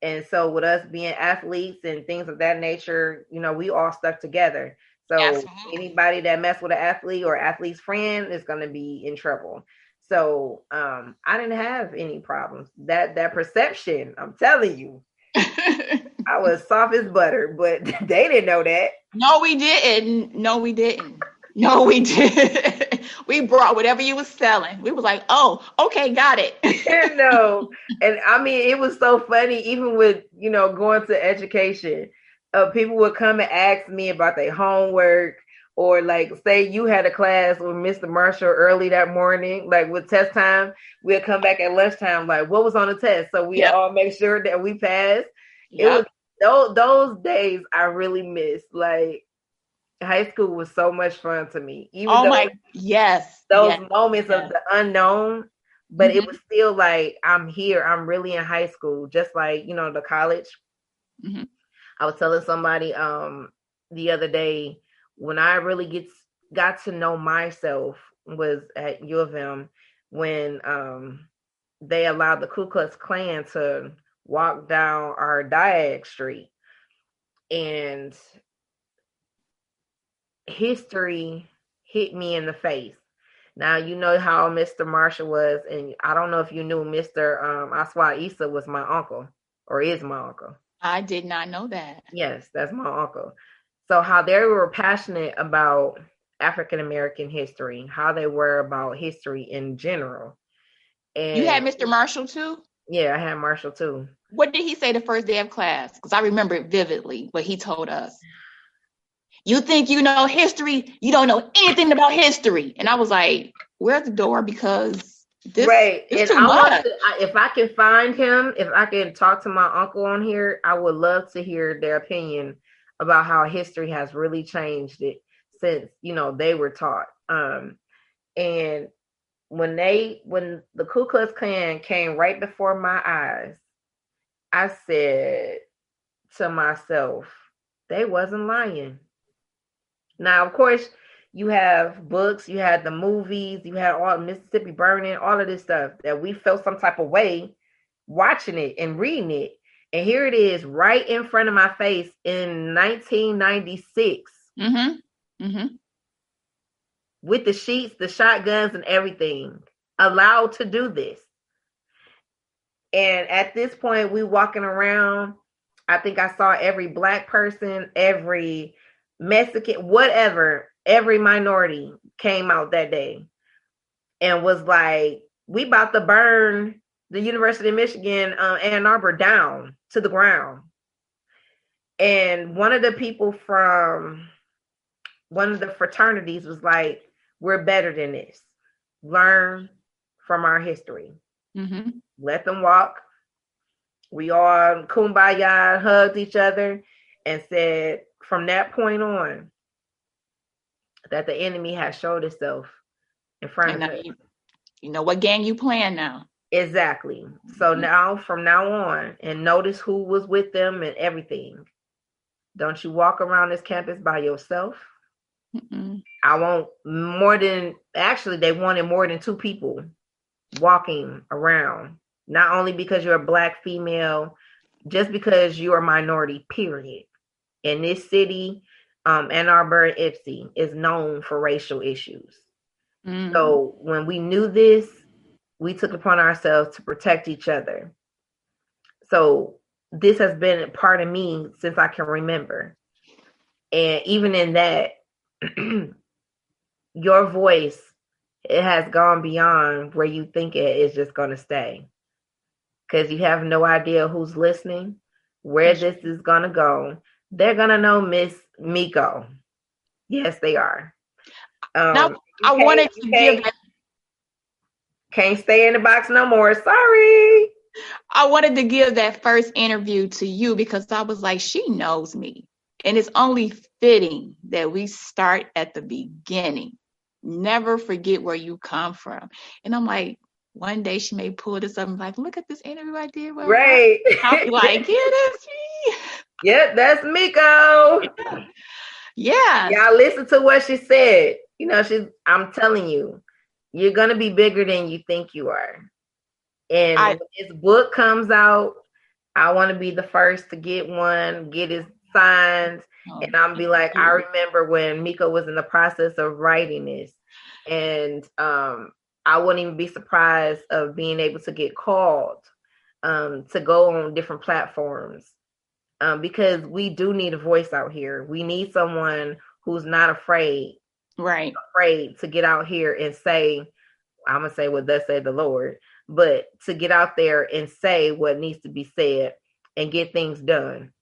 And so with us being athletes and things of that nature, you know, we all stuck together. So absolutely. Anybody that messed with an athlete or athlete's friend is going to be in trouble. So um, I didn't have any problems. That that perception, I'm telling you. I was soft as butter, but they didn't know that. No, we didn't. No, we didn't. No, we did. We brought whatever you was selling. We was like, oh, okay, got it. No. And I mean, it was so funny, even with, you know, going to education, uh, people would come and ask me about their homework or like, say you had a class with Mister Marshall early that morning, like with test time, we'll come back at lunchtime, like what was on the test? So we yep. all make sure that we passed. Yep. It was those, those days I really missed. Like high school was so much fun to me. Even oh my yes, those yes, moments yes. of the unknown, but mm-hmm. it was still like I'm here. I'm really in high school, just like you know the college. Mm-hmm. I was telling somebody um the other day when I really get got to know myself was at U of M when um they allowed the Ku Klux Klan to walk down our Diag Street, and history hit me in the face. Now, you know how Mister Marshall was, and I don't know if you knew Mister Um, Aswa Issa was my uncle, or is my uncle. I did not know that. Yes, that's my uncle. So how they were passionate about African-American history, how they were about history in general. And you had Mister Marshall too? Yeah, I had Marshall too. What did he say the first day of class? Because I remember it vividly, what he told us. You think you know history, you don't know anything about history. And I was like, where's the door? Because this right. is too I much. To, I, if I can find him, if I can talk to my uncle on here, I would love to hear their opinion about how history has really changed it since, you know, they were taught. Um, and When they, when the Ku Klux Klan came right before my eyes, I said to myself, they wasn't lying. Now, of course, you have books, you had the movies, you had all Mississippi Burning, all of this stuff that we felt some type of way watching it and reading it. And here it is right in front of my face in nineteen ninety-six. Mm-hmm. Mm-hmm. With the sheets, the shotguns, and everything, allowed to do this. And at this point, we walking around, I think I saw every Black person, every Mexican, whatever, every minority came out that day and was like, we about to burn the University of Michigan, uh, Ann Arbor down to the ground. And one of the people from one of the fraternities was like, we're better than this. Learn from our history. Mm-hmm. Let them walk. We all kumbaya, hugged each other. and said, from that point on, that the enemy has showed itself in front of you. You know what gang you playing now. Exactly. So mm-hmm. now, from now on, and notice who was with them and everything. Don't you walk around this campus by yourself. Mm-mm. I want more than, actually, they wanted more than two people walking around. Not only because you're a Black female, just because you're a minority, period. In this city, um, Ann Arbor and Ipsy is known for racial issues. Mm-hmm. So when we knew this, we took upon ourselves to protect each other. So this has been a part of me since I can remember. And even in that, your voice, it has gone beyond where you think it is just going to stay. Because you have no idea who's listening, where this is going to go. They're going to know Miss Miko. Yes, they are. Um, now, I wanted to give that. Can't stay in the box no more. Sorry. I wanted to give that first interview to you because I was like, she knows me. And it's only fitting that we start at the beginning. Never forget where you come from. And I'm like, one day she may pull this up and be like, look at this interview I did. Well, right. I'm like, yeah, that's me. Yep, that's Miko. Yeah. yeah. Y'all listen to what she said. You know, she's, I'm telling you, you're going to be bigger than you think you are. And I, when this book comes out, I want to be the first to get one, get his signs. Oh, and I'll be like, I remember when Miko was in the process of writing this. And um, I wouldn't even be surprised of being able to get called um, to go on different platforms. Um, because we do need a voice out here. We need someone who's not afraid, right? Afraid to get out here and say, I'm gonna say what thus said the Lord, but to get out there and say what needs to be said and get things done.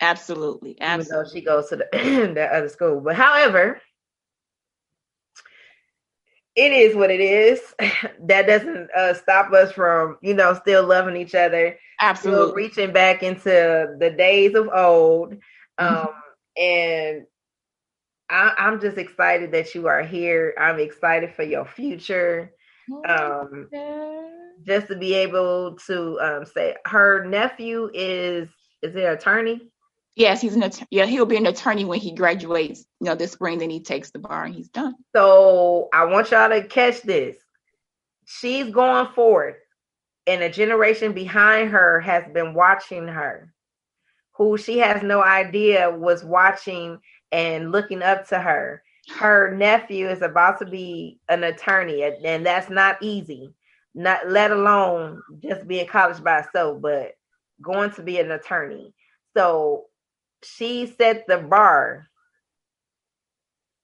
Absolutely, absolutely. Even though she goes to the that other school, but however, it is what it is. That doesn't uh, stop us from, you know, still loving each other. Absolutely. Still reaching back into the days of old. Um, mm-hmm. And I, I'm just excited that you are here. I'm excited for your future. Um, okay. Just to be able to um, say her nephew is, is it an attorney? Yes, he's an attorney. Yeah, he'll be an attorney when he graduates, you know, this spring. Then he takes the bar and he's done. So I want y'all to catch this. She's going forward, and a generation behind her has been watching her, who she has no idea was watching and looking up to her. Her nephew is about to be an attorney, and that's not easy. Not let alone just being college by itself, but going to be an attorney. So she set the bar,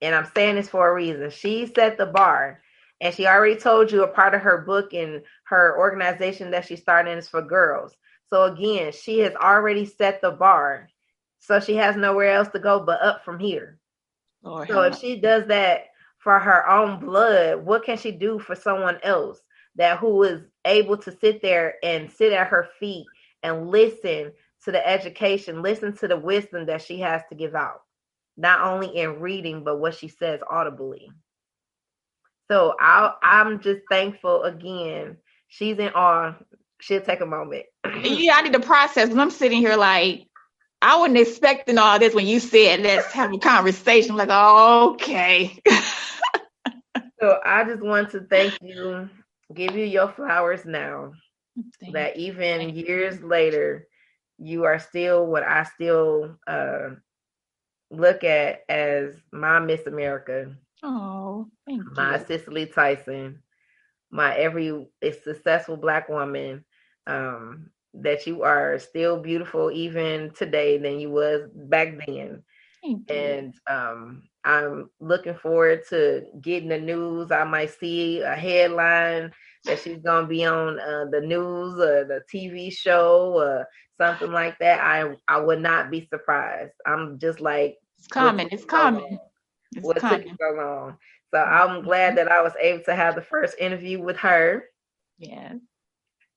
and I'm saying this for a reason. She set the bar, and she already told you a part of her book and her organization that she started is for girls. So again, she has already set the bar, so she has nowhere else to go but up from here. Lord, so if she does that for her own blood, what can she do for someone else that who is able to sit there and sit at her feet and listen to the education, listen to the wisdom that she has to give out, not only in reading, but what she says audibly. So I'll, I'm just thankful again. She's in awe. She'll take a moment. Yeah, I need to process. When I'm sitting here like, I wasn't expecting all this when you said, let's have a conversation. I'm like, oh, okay. So I just want to thank you, give you your flowers now. Thank that you. Even thank years you. Later, you are still what I still uh, look at as my Miss America. Oh, thank you. My Cicely Tyson, my every successful Black woman, um, that you are still beautiful even today than you was back then. Thank you. And um, I'm looking forward to getting the news. I might see a headline that she's going to be on uh, the news or the T V show or something like that. I I would not be surprised. I'm just like, it's coming. It's coming. It's what coming. Took so long? So I'm glad that I was able to have the first interview with her. Yeah.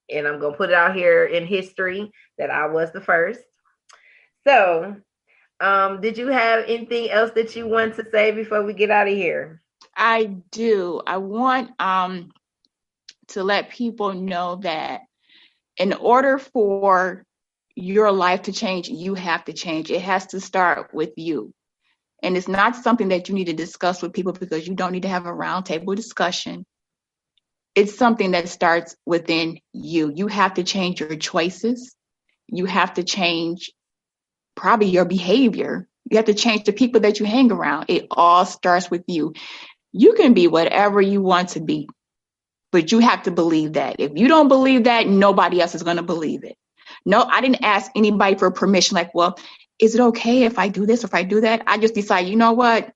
And I'm going to put it out here in history that I was the first. So um, did you have anything else that you want to say before we get out of here? I do. I want um, to let people know that in order for your life to change, you have to change. It has to start with you. And it's not something that you need to discuss with people because you don't need to have a roundtable discussion. It's something that starts within you. You have to change your choices. You have to change probably your behavior. You have to change the people that you hang around. It all starts with you. You can be whatever you want to be, but you have to believe that. If you don't believe that, nobody else is going to believe it. No, I didn't ask anybody for permission. Like, well, is it okay if I do this, if I do that? I just decide, you know what?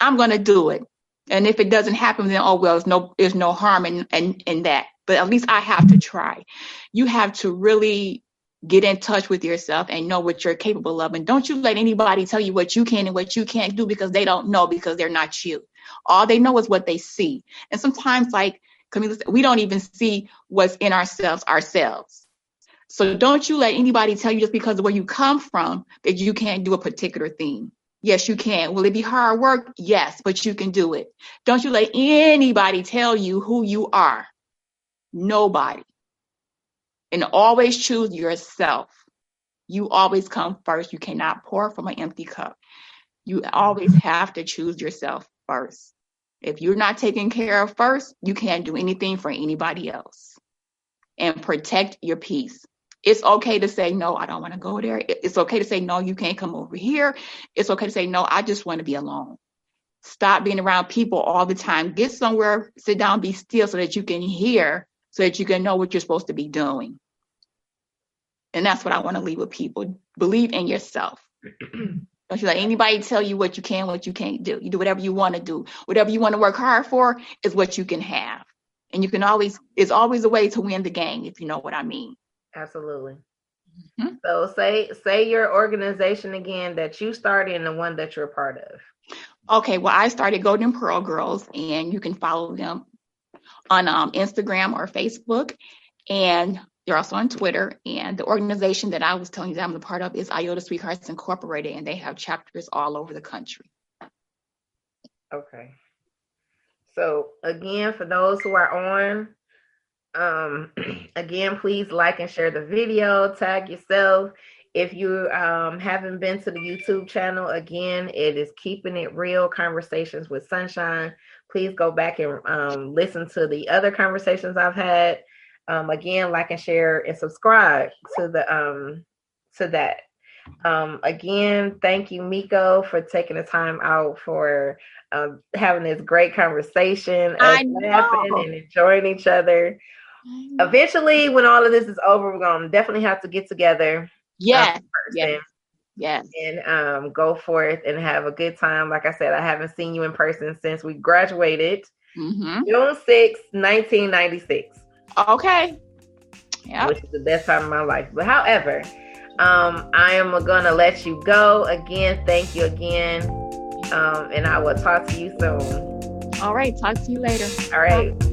I'm going to do it. And if it doesn't happen, then, oh, well, there's no, there's no harm in, in, in that. But at least I have to try. You have to really get in touch with yourself and know what you're capable of. And don't you let anybody tell you what you can and what you can't do, because they don't know, because they're not you. All they know is what they see. And sometimes, like, we don't even see what's in ourselves ourselves. So don't you let anybody tell you just because of where you come from that you can't do a particular thing. Yes, you can. Will it be hard work? Yes, but you can do it. Don't you let anybody tell you who you are. Nobody. And always choose yourself. You always come first. You cannot pour from an empty cup. You always have to choose yourself first. If you're not taken care of first, you can't do anything for anybody else. And protect your peace. It's okay to say, no, I don't want to go there. It's okay to say, no, you can't come over here. It's okay to say, no, I just want to be alone. Stop being around people all the time. Get somewhere, sit down, be still so that you can hear, so that you can know what you're supposed to be doing. And that's what I want to leave with people. Believe in yourself. Don't you let anybody tell you what you can, what you can't do. You do whatever you want to do. Whatever you want to work hard for is what you can have. And you can always, it's always a way to win the game, if you know what I mean. Absolutely. Mm-hmm. So say say your organization again that you started and the one that you're a part of. Okay, well, I started Golden Pearl Girls, and you can follow them on um, Instagram or Facebook, and they're also on Twitter. And the organization that I was telling you that I'm a part of is IOTA Sweethearts Incorporated, and they have chapters all over the country. Okay. So again, for those who are on, um again, please like and share the video, tag yourself. If you um haven't been to the YouTube channel, again, it is Keeping It Real Conversations with Sunshine. Please go back and um listen to the other conversations I've had. Um again, like and share and subscribe to the um to that. Um again, thank you, Miko, for taking the time out for um having this great conversation, us laughing and enjoying each other. Eventually, when all of this is over, we're gonna definitely have to get together. Yes, um, yes, yes, and um, go forth and have a good time. Like I said, I haven't seen you in person since we graduated, mm-hmm. June sixth, nineteen ninety-six. Okay, yeah, which is the best time of my life. But however, um, I am gonna let you go again. Thank you again, um, and I will talk to you soon. All right, talk to you later. All right. Bye.